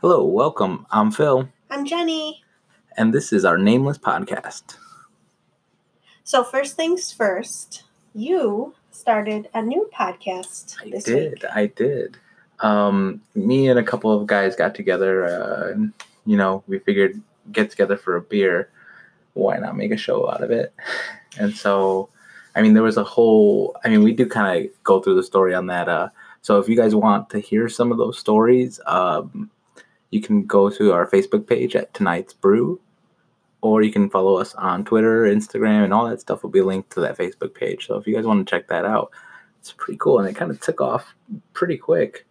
Hello, welcome. I'm Phil. I'm Jenny. And this is our Nameless Podcast. So first things first, you started a new podcast this week. I did. Me and a couple of guys got together. We figured get together for a beer. Why not make a show out of it? And so, we do kind of go through the story on that. So if you guys want to hear some of those stories, you can go to our Facebook page at Tonight's Brew, or you can follow us on Twitter, Instagram, and all that stuff will be linked to that Facebook page. So if you guys want to check that out, it's pretty cool, and it kind of took off pretty quick.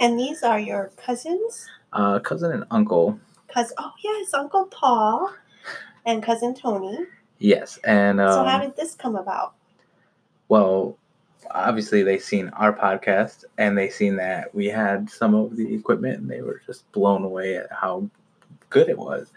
And these are your cousins? Cousin and uncle. Uncle Paul and Cousin Tony. Yes, and... So how did this come about? Well, obviously they seen our podcast, and they seen that we had some of the equipment, and they were just blown away at how good it was.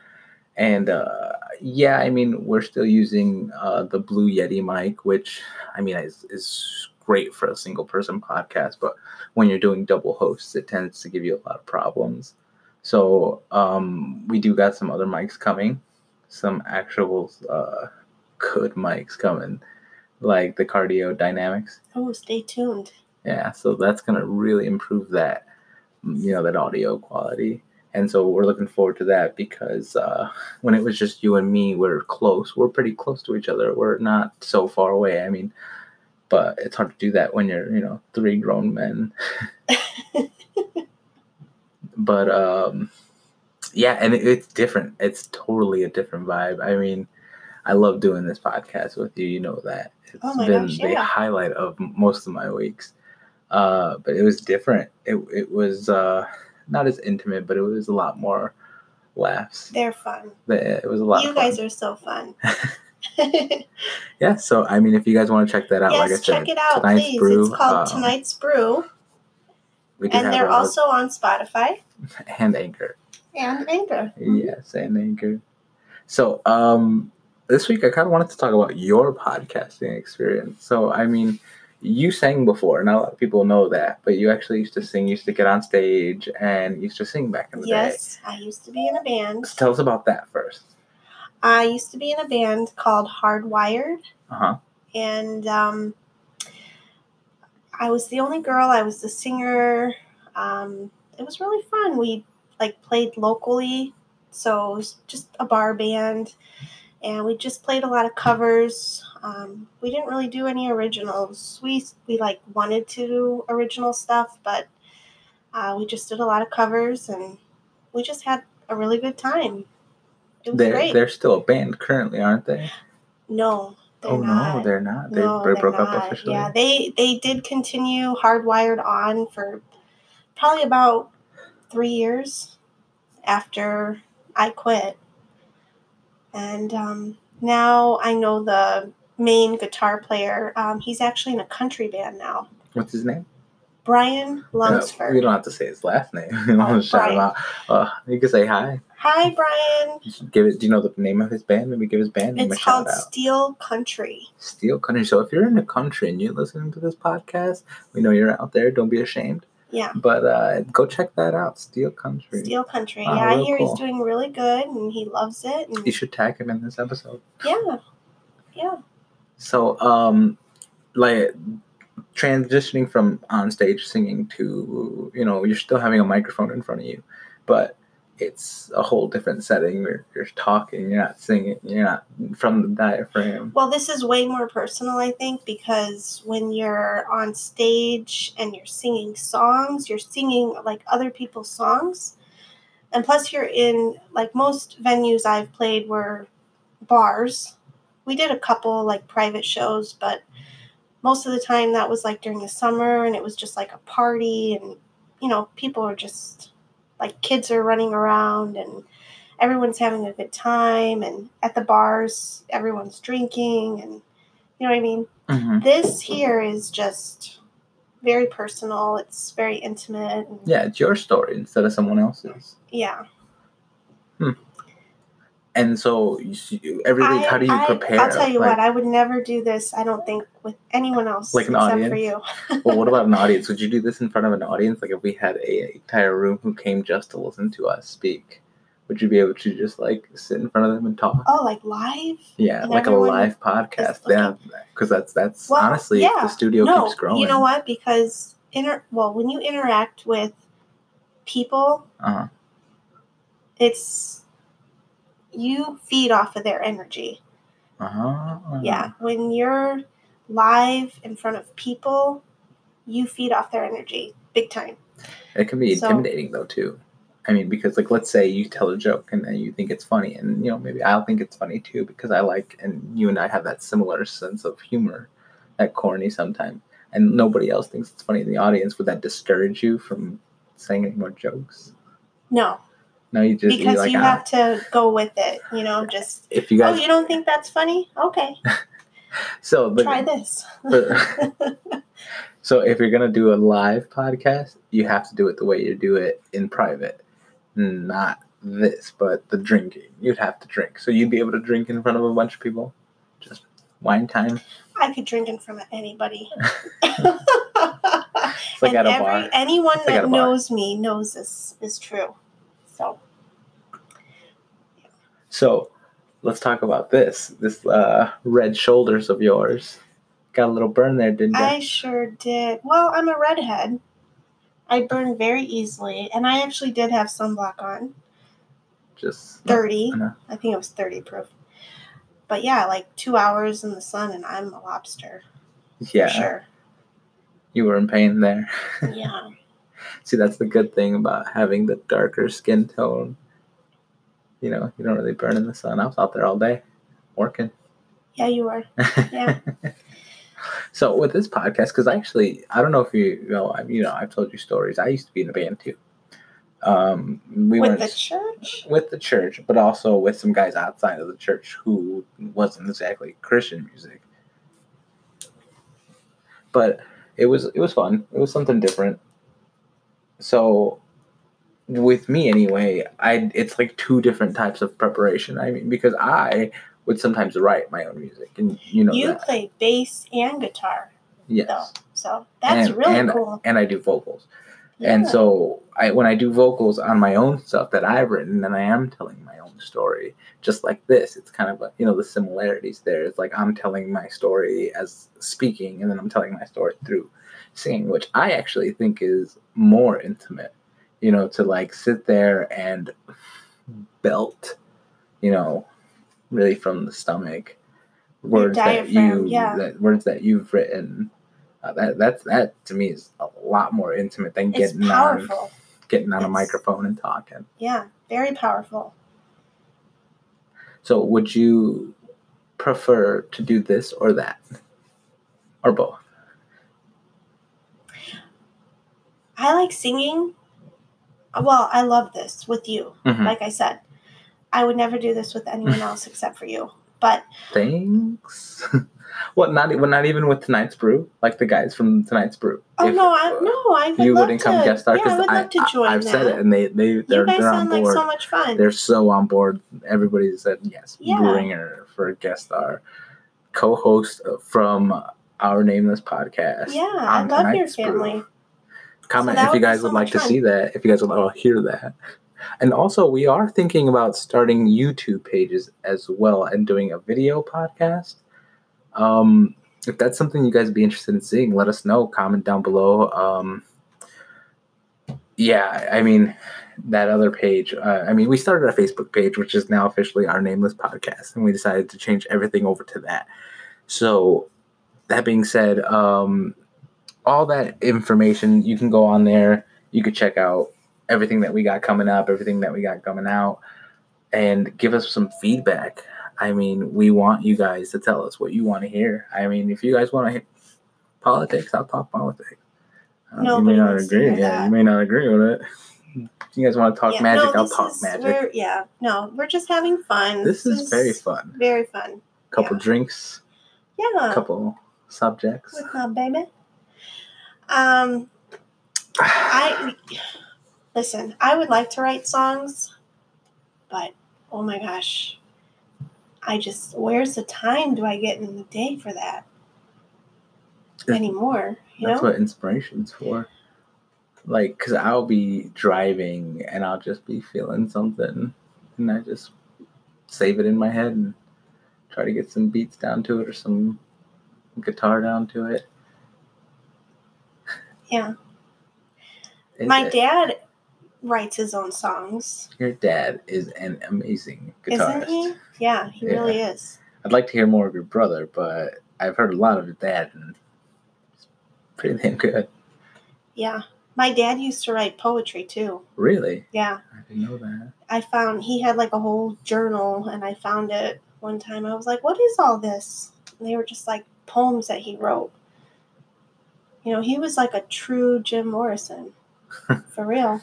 And, we're still using the Blue Yeti mic, which, is great for a single-person podcast, but when you're doing double hosts, it tends to give you a lot of problems. So we do got some other mics coming, some actual good mics coming, like the Cardio Dynamics. Oh, stay tuned. Yeah, so that's going to really improve that, that audio quality. And so we're looking forward to that because when it was just you and me, we're close. We're pretty close to each other. We're not so far away. But it's hard to do that when you're, three grown men. But, and it's different. It's totally a different vibe. I love doing this podcast with you. You know that. It's the highlight of most of my weeks. But it was different. It was not as intimate, but it was a lot more laughs. They're fun. It was a lot. You guys are so fun. Yeah. So, if you guys want to check that out, check it out, Tonight's please. Brew, it's called Tonight's Brew. And they're also on Spotify. And Anchor. Yes, and Anchor. So, this week I kind of wanted to talk about your podcasting experience. So, you sang before. Not a lot of people know that, but you actually used to sing. You used to get on stage and used to sing back in the day. Yes, I used to be in a band. So tell us about that first. I used to be in a band called Hardwired. Uh-huh. And I was the only girl. I was the singer. It was really fun. We played locally, so it was just a bar band, and we just played a lot of covers. We didn't really do any originals. We wanted to do original stuff, but we just did a lot of covers, and we just had a really good time. It was great. They're still a band currently, aren't they? No. No, they're not. They broke up officially. Yeah, they did continue Hardwired on for probably about 3 years after I quit. And now I know the main guitar player. He's actually in a country band now. What's his name? Brian Lunsford. We don't have to say his last name. Shout him out. You can say hi. Hi, Brian. Do you know the name of his band? Maybe give his band name a shout out. It's called Steel Country. Steel Country. So if you're in the country and you're listening to this podcast, we know you're out there. Don't be ashamed. Yeah. But go check that out. Steel Country. I hear cool. He's doing really good and he loves it. And you should tag him in this episode. Yeah. Yeah. So, transitioning from on stage singing to, you're still having a microphone in front of you, but it's a whole different setting. You're talking, you're not singing, you're not from the diaphragm. Well, this is way more personal, I think, because when you're on stage and you're singing songs, you're singing other people's songs. And plus you're in most venues I've played were bars. We did a couple private shows, but most of the time that was during the summer, and it was just a party, and people are just kids are running around and everyone's having a good time, and at the bars, everyone's drinking, and you know what I mean? Mm-hmm. This here is just very personal. It's very intimate. And, it's your story instead of someone else's. Yeah. Hmm. And so everything, how do you prepare? I'll tell you what, I would never do this, I don't think, with anyone else except for you. Well, what about an audience? Would you do this in front of an audience? Like if we had an entire room who came just to listen to us speak, would you be able to just like sit in front of them and talk? Oh, like live? Yeah, like a live podcast. Yeah, because that's well, honestly, yeah. The studio keeps growing. You know what? Because when you interact with people, it's... You feed off of their energy. Yeah. When you're live in front of people, you feed off their energy big time. It can be intimidating, though, too. I mean, because, like, let's say you tell a joke and then you think it's funny. And, you know, maybe I'll think it's funny, too, because you and I have that similar sense of humor, that corny sometimes. And nobody else thinks it's funny in the audience. Would that discourage you from saying any more jokes? No. No, you just, because you have to go with it, you know, just, if you guys, you don't think that's funny? Okay. Try this. So if you're going to do a live podcast, you have to do it the way you do it in private. Not this, but the drinking. You'd have to drink. So you'd be able to drink in front of a bunch of people? Just wine time? I could drink in front of anybody. It's like at a bar. Anyone that knows me knows this is true. So, let's talk about this. This red shoulders of yours. Got a little burn there, didn't you? I sure did. Well, I'm a redhead. I burn very easily. And I actually did have sunblock on. Just 30. I think it was 30 proof. But yeah, like 2 hours in the sun and I'm a lobster. Yeah. For sure. You were in pain there. Yeah. See, that's the good thing about having the darker skin tone. You know, you don't really burn in the sun. I was out there all day working. Yeah, you were. Yeah. So with this podcast, because I don't know if you know, I've told you stories. I used to be in a band too. With the church? With the church, but also with some guys outside of the church who wasn't exactly Christian music. But it was fun. It was something different. So, with me anyway, it's like two different types of preparation. I mean, because I would sometimes write my own music, and you know you play bass and guitar. Yes. Though, so that's really cool. And I do vocals, yeah. And so when I do vocals on my own stuff that I've written, then I am telling my own story, just like this. It's kind of like, you know, the similarities there. It's like I'm telling my story as speaking, and then I'm telling my story through singing, which I actually think is more intimate, you know, to like sit there and belt, you know, really from the stomach words that words that you've written. That to me is a lot more intimate than getting on a microphone and talking. Yeah, very powerful. So, would you prefer to do this or that, or both? I like singing. Well, I love this with you. Mm-hmm. Like I said, I would never do this with anyone else except for you. But thanks. What? Not even with Tonight's Brew, like the guys from Tonight's Brew. Oh if, no, I would you love wouldn't to, come guest star because yeah, I join I've them. Said it, and they're on board. You guys sound like so much fun. They're so on board. Everybody said yes. Yeah. Bring her for a guest star, co-host from our Nameless Podcast. Yeah, I love Tonight's your family. Brew. Comment if you guys would like to see that, if you guys would like to hear that. And also, we are thinking about starting YouTube pages as well and doing a video podcast. If that's something you guys would be interested in seeing, let us know. Comment down below. Yeah, I mean, that other page. We started a Facebook page, which is now officially our Nameless Podcast, and we decided to change everything over to that. So, that being said, all that information, you can go on there. You could check out everything that we got coming up, everything that we got coming out, and give us some feedback. I mean, we want you guys to tell us what you want to hear. I mean, if you guys want to hear politics, I'll talk politics. You may not agree. Yeah, that. You may not agree with it. If you guys want to talk magic, I'll talk magic. We're just having fun. This is very fun. Very fun. Couple drinks. Yeah. Couple subjects. With my baby. I would like to write songs, but oh my gosh, I just, where's the time do I get in the day for that anymore? That's what inspiration's for. Like, because I'll be driving and I'll just be feeling something and I just save it in my head and try to get some beats down to it or some guitar down to it. Yeah. My dad writes his own songs. Your dad is an amazing guitarist. Isn't he? Yeah, he really is. I'd like to hear more of your brother, but I've heard a lot of your dad, and it's pretty damn good. Yeah. My dad used to write poetry, too. Really? Yeah. I didn't know that. I found, he had like a whole journal, and I found it one time. I was like, what is all this? And they were just like poems that he wrote. You know, he was like a true Jim Morrison. For real.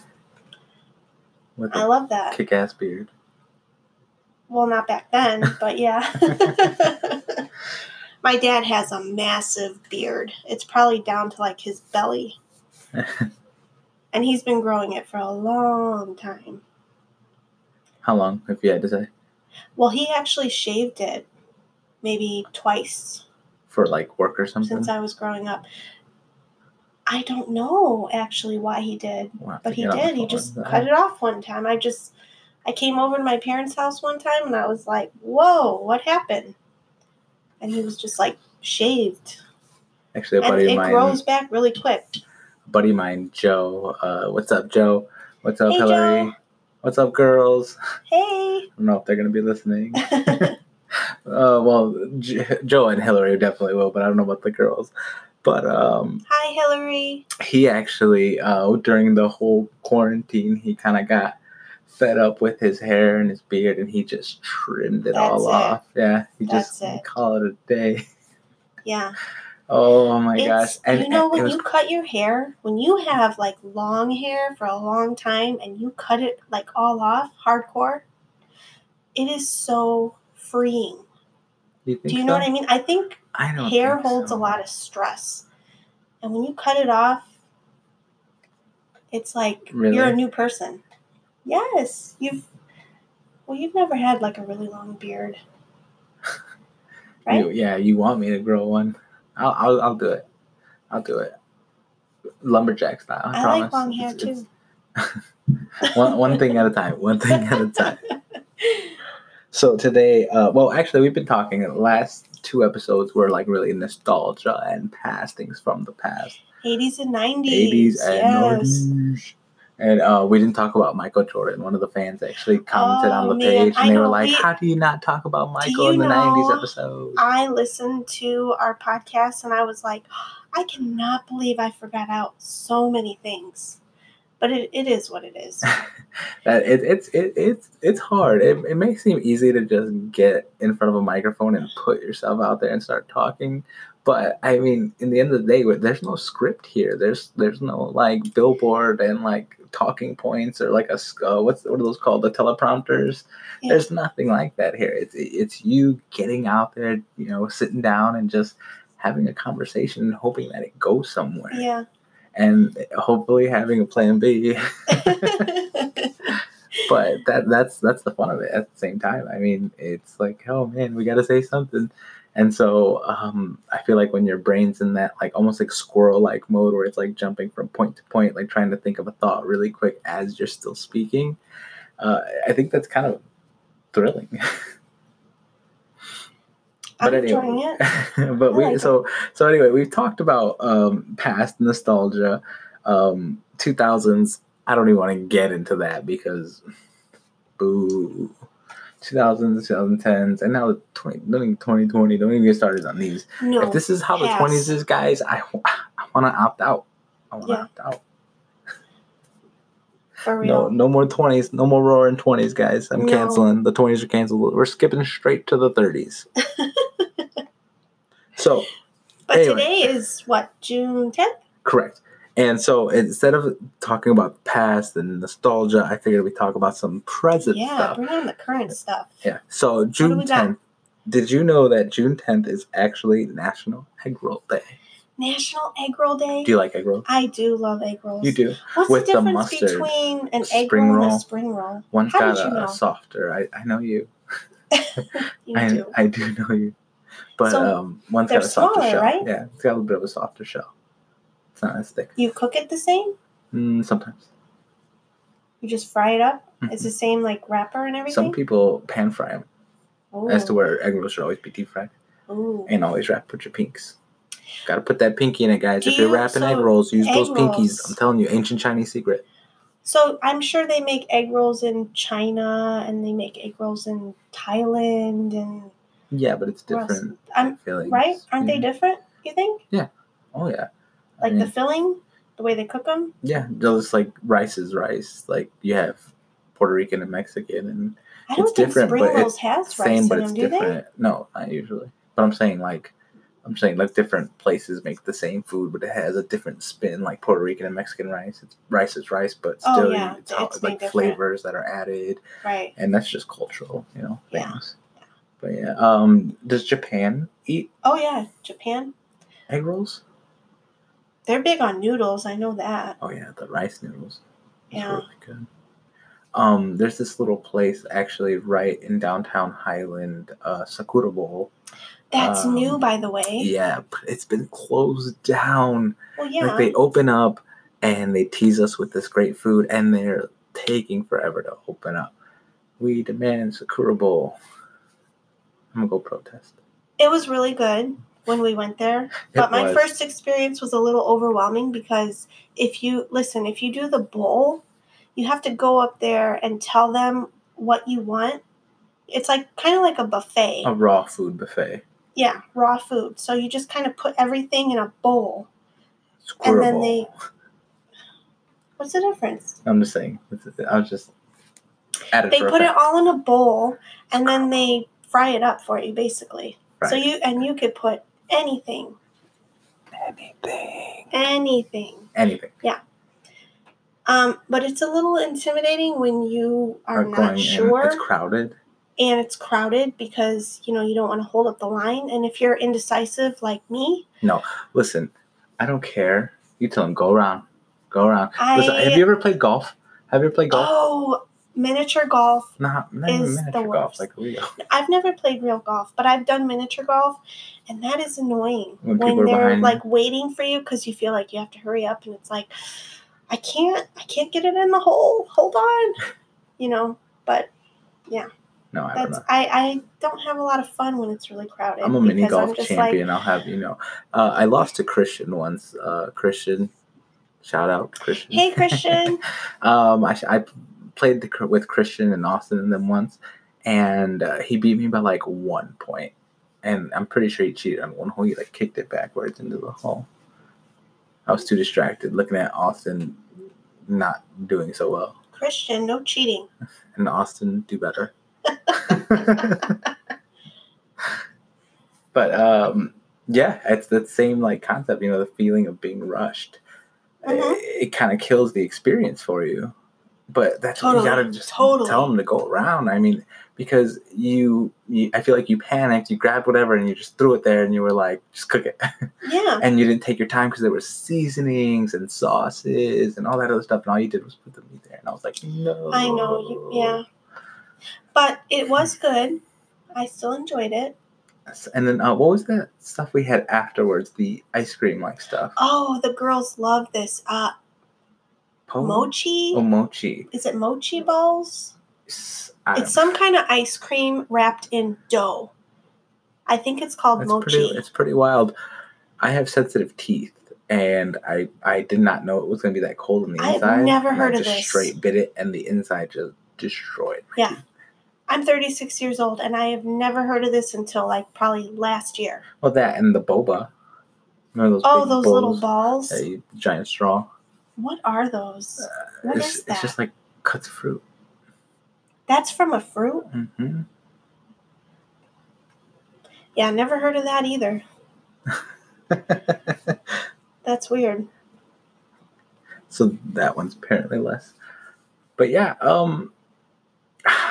I love that. Kick-ass beard. Well, not back then, but yeah. My dad has a massive beard. It's probably down to like his belly. And he's been growing it for a long time. How long, if you had to say? Well, he actually shaved it maybe twice. For like work or something? Since I was growing up. I don't know, actually, why he did. We'll but he did. He just cut it off one time. I came over to my parents' house one time, and I was like, whoa, what happened? And he was just, like, shaved. Actually, a buddy of mine. It grows back really quick. A buddy of mine, Joe. What's up, Joe? What's up, hey, Hillary? Joe. What's up, girls? Hey. I don't know if they're going to be listening. Well, Joe and Hillary definitely will, but I don't know about the girls. But, hi, Hillary. He actually, during the whole quarantine, he kind of got fed up with his hair and his beard, and he just trimmed it all off. Yeah. He called it a day. Yeah. Oh, my gosh. And, you know, and when you cut your hair, when you have, like, long hair for a long time, and you cut it, like, all off, hardcore, it is so freeing. Do you know what I mean? I think hair holds a lot of stress. And when you cut it off, it's like you're a new person. Yes. You've never had like a really long beard. Right? You want me to grow one. I'll do it. I'll do it. Lumberjack style. I promise. Like long hair too. one thing at a time. One thing at a time. So today, we've been talking. The last two episodes were like really nostalgia and past things from the past. 80s and 90s. 80s and 90s. And we didn't talk about Michael Jordan. One of the fans actually commented on the page, and they were like, how do you not talk about Michael in the 90s episode? I listened to our podcast, and I was like, I cannot believe I forgot out so many things. But it is what it is. It's hard. It may seem easy to just get in front of a microphone and put yourself out there and start talking. But, I mean, in the end of the day, there's no script here. There's no, like, billboard and, like, talking points or, like, what are those called? The teleprompters? Yeah. There's nothing like that here. It's you getting out there, you know, sitting down and just having a conversation and hoping that it goes somewhere. Yeah. And hopefully having a plan B. But that's the fun of it at the same time. I mean, it's like, oh, man, we got to say something. And so I feel like when your brain's in that, like, almost like squirrel-like mode where it's like jumping from point to point, like trying to think of a thought really quick as you're still speaking, I think that's kind of thrilling. But anyway, anyway, we've talked about past nostalgia, 2000s. I don't even want to get into that because, boo, 2000s, 2010s, and now the 2020. Don't even get started on these. No, if this is how the 20s is, guys, I want to opt out. Opt out. For real. No more 20s. No more roaring 20s, guys. I'm canceling. The 20s are canceled. We're skipping straight to the 30s. So, but anyway. Today is what, June 10th? Correct. And so instead of talking about the past and nostalgia, I figured we talk about some present stuff. Yeah, bring on the current stuff. Yeah. So June 10th. Did you know that June 10th is actually National Egg Roll Day? National Egg Roll Day. Do you like egg rolls? I do love egg rolls. You do. What's the difference between an egg roll and a spring roll? One's got a softer. I know you. I do know you. But so one's got a softer shell. Right? Yeah, it's got a little bit of a softer shell. It's not as thick. You cook it the same? Sometimes. You just fry it up? Mm-hmm. It's the same, like, wrapper and everything? Some people pan fry them. Ooh. As to where egg rolls should always be deep fried. Ooh. And always wrap with your pinks. Got to put that pinky in it, guys. If you're wrapping egg rolls, use those pinkies. I'm telling you, ancient Chinese secret. So I'm sure they make egg rolls in China, and they make egg rolls in Thailand, and... Yeah, but it's different. Right? Aren't they different, you think? Yeah. Oh, yeah. Like the filling? The way they cook them? Yeah. Just like rice is rice. Like you have Puerto Rican and Mexican, and it's different. I don't think spring rolls has rice in them, do they? No, not usually. But I'm saying, like, different places make the same food, but it has a different spin, like Puerto Rican and Mexican rice. It's rice is rice, but still, it's like flavors that are added. Right. And that's just cultural, you know, things. Yeah. But, yeah. Does Japan eat? Oh, yeah. Japan. Egg rolls? They're big on noodles. I know that. Oh, yeah. The rice noodles. That's really good. There's this little place, actually, right in downtown Highland, Sakura Bowl. That's new, by the way. Yeah, but it's been closed down. Well, yeah. Like, they open up, and they tease us with this great food, and they're taking forever to open up. We demand Sakura Bowl. I'm going to go protest. It was really good when we went there. But my first experience was a little overwhelming because if you do the bowl, you have to go up there and tell them what you want. It's like kind of like a buffet. A raw food buffet. Yeah, raw food. So you just kind of put everything in a bowl. Squirrel and then bowl. What's the difference? I'm just saying. I was just at it. They put it all in a bowl, and then they fry it up for you, basically. Right. So you could put anything. Anything. Yeah. But it's a little intimidating when you are not sure. It's crowded because, you know, you don't want to hold up the line. And if you're indecisive like me. No, listen, I don't care. You tell them, go around. Listen, have you ever played golf? Oh, miniature golf. Not miniature golf, like real. I've never played real golf, but I've done miniature golf. And that is annoying when they're like waiting for you because you feel like you have to hurry up. And it's like, I can't get it in the hole. Hold on. You know, but yeah. No, I don't know. I don't have a lot of fun when it's really crowded. I'm a mini golf champion. I'll have you know. I lost to Christian once. Christian, shout out Christian. Hey Christian. I played with Christian and Austin and them once, and he beat me by like 1 point, and I'm pretty sure he cheated on one hole. He like kicked it backwards into the hole. I was too distracted looking at Austin not doing so well. Christian, no cheating. And Austin, do better. But yeah, it's that same like concept, you know, the feeling of being rushed. Mm-hmm. It kind of kills the experience for you, but that's totally, what you gotta just tell them to go around. I mean, because I feel like you panicked, you grabbed whatever and you just threw it there and you were like, just cook it. Yeah. And you didn't take your time because there were seasonings and sauces and all that other stuff, and all you did was put the meat there, and I was like, no. I know, yeah. But it was good. I still enjoyed it. And then what was that stuff we had afterwards? The ice cream like stuff. Oh, the girls love this. Mochi? Oh, mochi. Is it mochi balls? It's some kind of ice cream wrapped in dough. I think it's called mochi. It's pretty wild. I have sensitive teeth, and I did not know it was going to be that cold on the inside. I've never heard of this. I just straight bit it, and the inside just destroyed. Yeah. I'm 36 years old, and I have never heard of this until, like, probably last year. Well, that and the boba. Remember those those bowls? Little balls? A giant straw. What are those? What is that? It's just, like, cuts of fruit. That's from a fruit? Mm-hmm. Yeah, never heard of that either. That's weird. So that one's apparently less. But, yeah,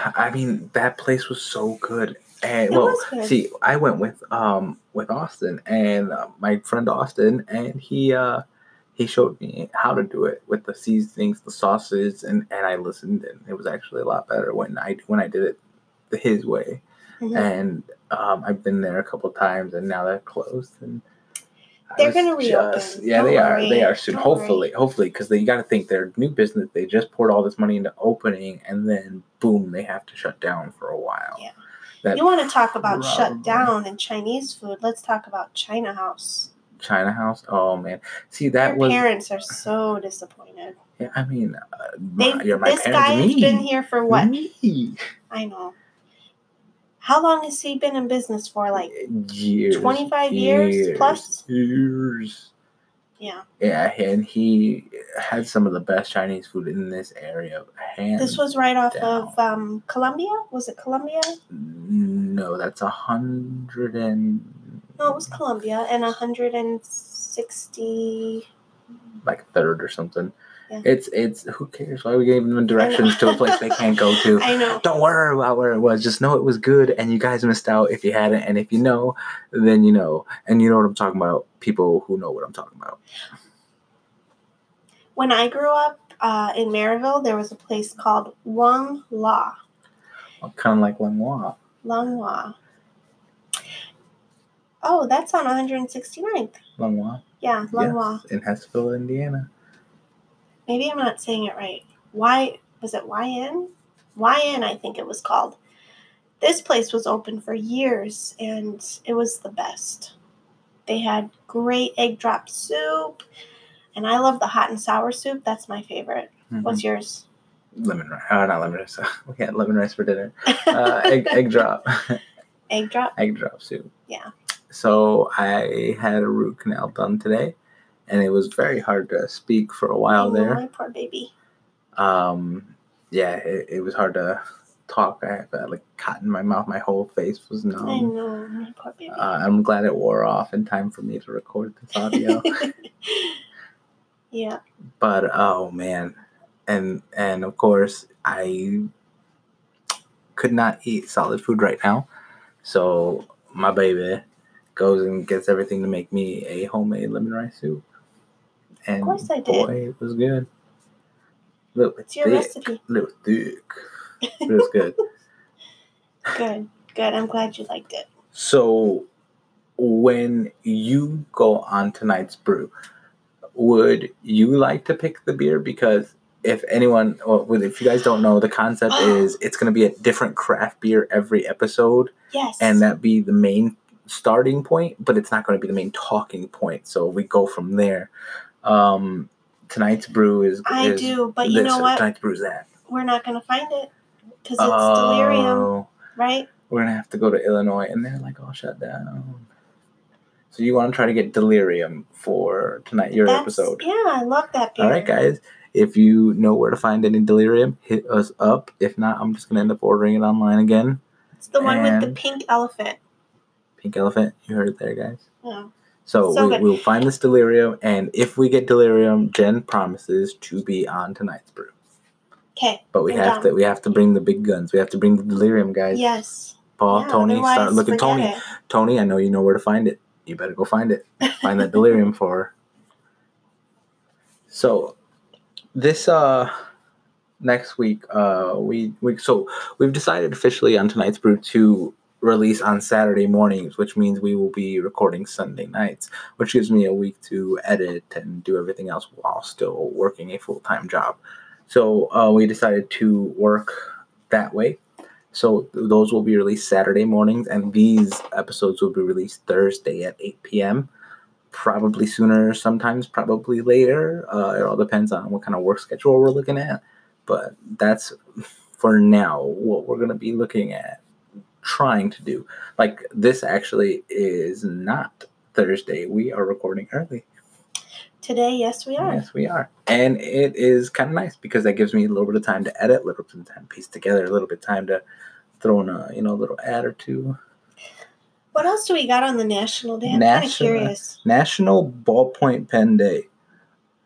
I mean, that place was so good. And was good. See, I went with Austin and my friend Austin, and he showed me how to do it with the seasonings, the sauces, and I listened, and it was actually a lot better when I did it his way. Mm-hmm. And I've been there a couple times, and now they're closed. And they're going to reopen. Yeah, they are. They are soon. Hopefully, because you got to think they're new business. They just poured all this money into opening, and then boom, they have to shut down for a while. Yeah. You want to talk about shut down and Chinese food? Let's talk about China House. China House? Oh, man. See, that was... Your parents are so disappointed. Yeah, I mean, this guy's been here for what? Me. I know. How long has he been in business for? Like years. 25 years plus? Years. Yeah. Yeah, and he had some of the best Chinese food in this area. This was right off of Columbia? Was it Columbia? No, that's 100 and... No, it was Columbia and 160... Like a third or something. Yeah. It's who cares? Why are we giving them directions to a place they can't go to? I know. Don't worry about where it was. Just know it was good, and you guys missed out if you hadn't. And if you know, then you know. And you know what I'm talking about. People who know what I'm talking about. When I grew up in Maryville, there was a place called Wang La. Well, kind of like Langwa. Langwa. Oh, that's on 169th. Langwa. Yeah, Langwa. Yes, in Hestville, Indiana. Maybe I'm not saying it right. Why was it YN? YN, I think it was called. This place was open for years, and it was the best. They had great egg drop soup, and I love the hot and sour soup. That's my favorite. Mm-hmm. What's yours? Lemon rice. Oh, not lemon rice. We had lemon rice for dinner. Egg drop. Egg drop? Egg drop soup. Yeah. So I had a root canal done today. And it was very hard to speak for a while there. My poor baby. Yeah, it was hard to talk. I had like cotton in my mouth. My whole face was numb. I know, my poor baby. I'm glad it wore off in time for me to record this audio. Yeah. But oh man, and of course I could not eat solid food right now, so my baby goes and gets everything to make me a homemade lemon rice soup. And of course I did. Boy, it was good. It's your recipe. A little thick. But it was good. Good. I'm glad you liked it. So, when you go on Tonight's Brew, would you like to pick the beer? Because if you guys don't know, the concept is it's going to be a different craft beer every episode. Yes. And that be the main starting point, but it's not going to be the main talking point. So we go from there. Tonight's Brew is... you know what? Tonight's Brew is that. We're not going to find it because it's Delirium, right? We're going to have to go to Illinois, and they're like all shut down. So you want to try to get Delirium for tonight, your episode. Yeah, I love that beer. All right, guys. If you know where to find any Delirium, hit us up. If not, I'm just going to end up ordering it online again. It's the one with the pink elephant. Pink elephant, you heard it there, guys. Yeah. So we'll find this Delirium, and if we get Delirium, Jen promises to be on Tonight's Brew. Okay. But we have to bring the big guns. We have to bring the Delirium, guys. Yes. Paul, yeah, Tony, start looking. Tony. It. Tony, I know you know where to find it. You better go find it. Find that Delirium for her. So this next week, we've decided officially on Tonight's Brew to release on Saturday mornings, which means we will be recording Sunday nights, which gives me a week to edit and do everything else while still working a full-time job. So we decided to work that way. So those will be released Saturday mornings, and these episodes will be released Thursday at 8 p.m., probably sooner sometimes, probably later. It all depends on what kind of work schedule we're looking at, but that's for now what we're going to be looking at. Trying to do. Like, this actually is not Thursday. We are recording early. Today, yes, we are. Yes, we are. And it is kind of nice because that gives me a little bit of time to edit, a little bit of time to piece together, a little bit of time to throw in a little ad or two. What else do we got on the National Day? I'm kind of curious. National Ballpoint Pen Day.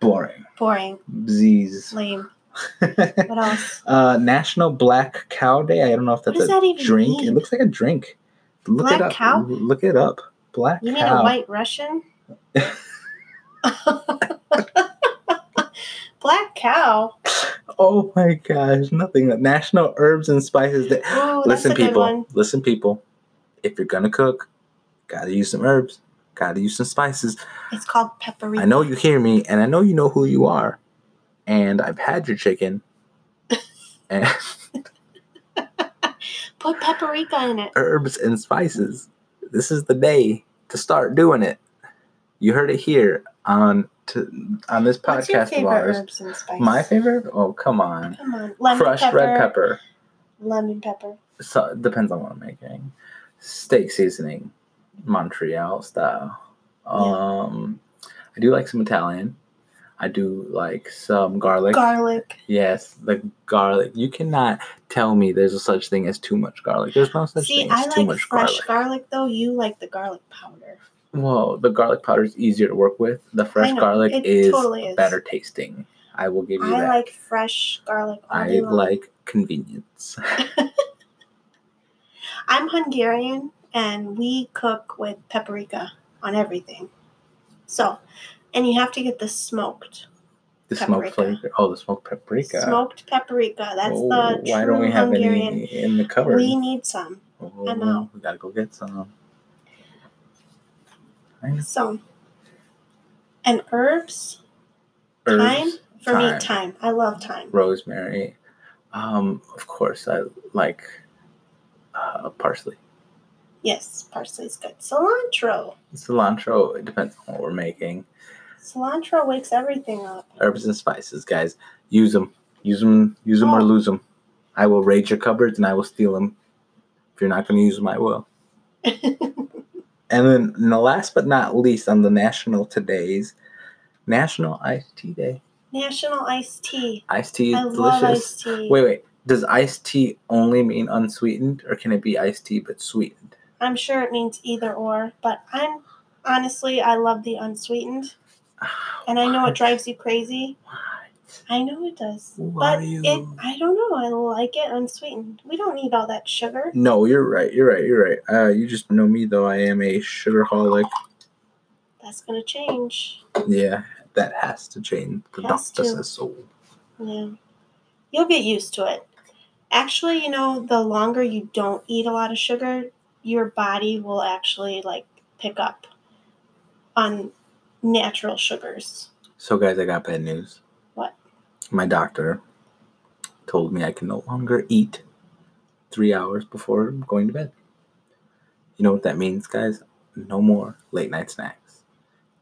Boring. Bzeez. Lame. What else? National Black Cow Day. I don't know if that's a drink. Mean? It looks like a drink. Look Black it up. Cow? Look it up. Black you cow. You mean a white Russian? Black cow. Oh my gosh, nothing. National herbs and spices. Listen, people. If you're gonna cook, gotta use some herbs. Gotta use some spices. It's called paprika. I know you hear me, and I know you know who you are. And I've had your chicken. And put paprika in it. Herbs and spices. This is the day to start doing it. You heard it here on this podcast. What's your favorite of ours. Herbs and spices? My favorite? Oh, come on. Come on. Lemon crushed pepper, red pepper. Lemon pepper. So it depends on what I'm making. Steak seasoning. Montreal style. Yeah. I do like some Italian. I do like some garlic. Garlic. Yes, the garlic. You cannot tell me there's a such thing as too much garlic. There's no such thing as too much garlic. See, I like fresh garlic, though. You like the garlic powder. Well, the garlic powder is easier to work with. The fresh garlic is better tasting. I will give you that. I like fresh garlic. I like convenience. I'm Hungarian, and we cook with paprika on everything. So... And you have to get the smoked paprika. Smoked flavor. Oh, the smoked paprika. Smoked paprika. That's the true Hungarian. Why don't we have any in the cupboard? We need some. Oh, I'm out. We got to go get some. So, and herbs. Thyme. For me, thyme. I love thyme. Rosemary. Of course, I like parsley. Yes, parsley's good. Cilantro. Cilantro. It depends on what we're making. Cilantro wakes everything up. Herbs and spices, guys. Use them. Use them or lose them. I will raid your cupboards and I will steal them. If you're not going to use them, I will. And then last but not least on the National Iced Tea Day. National Iced Tea. Iced tea is delicious. I love iced tea. Wait. Does iced tea only mean unsweetened or can it be iced tea but sweetened? I'm sure it means either or, but I love the unsweetened. And I know it drives you crazy. What? I know it does. Why but do you... I don't know. I like it unsweetened. We don't need all that sugar. No, you're right. You just know me, though. I am a sugarholic. That's going to change. Yeah, that has to change. The doctor says so. Yeah. You'll get used to it. Actually, the longer you don't eat a lot of sugar, your body will actually, pick up on... natural sugars. So, guys, I got bad news. What? My doctor told me I can no longer eat 3 hours before going to bed. You know what that means, guys? No more late night snacks.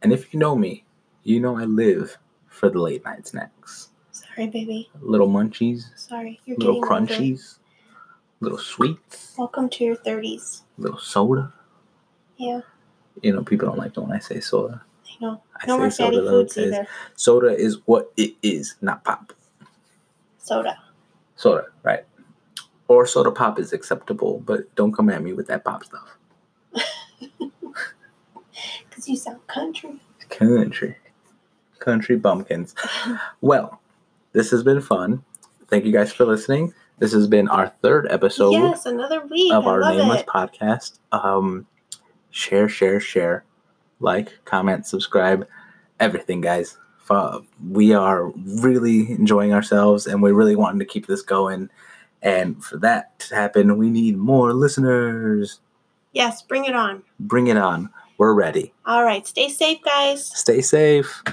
And if you know me, you know I live for the late night snacks. Sorry, baby. Little munchies. Sorry, you're little crunchies. Little sweets. Welcome to your 30s. Little soda. Yeah. People don't like it when I say soda. No more fatty foods either. Soda is what it is, not pop. Soda, right. Or soda pop is acceptable, but don't come at me with that pop stuff. Because you sound country. Country bumpkins. Well, this has been fun. Thank you guys for listening. This has been our third episode. Yes, another week. Of our Nameless Podcast. Share. Like, comment, subscribe, everything, guys. We are really enjoying ourselves, and we really wanted to keep this going. And for that to happen, we need more listeners. Yes, bring it on. We're ready. All right, stay safe, guys.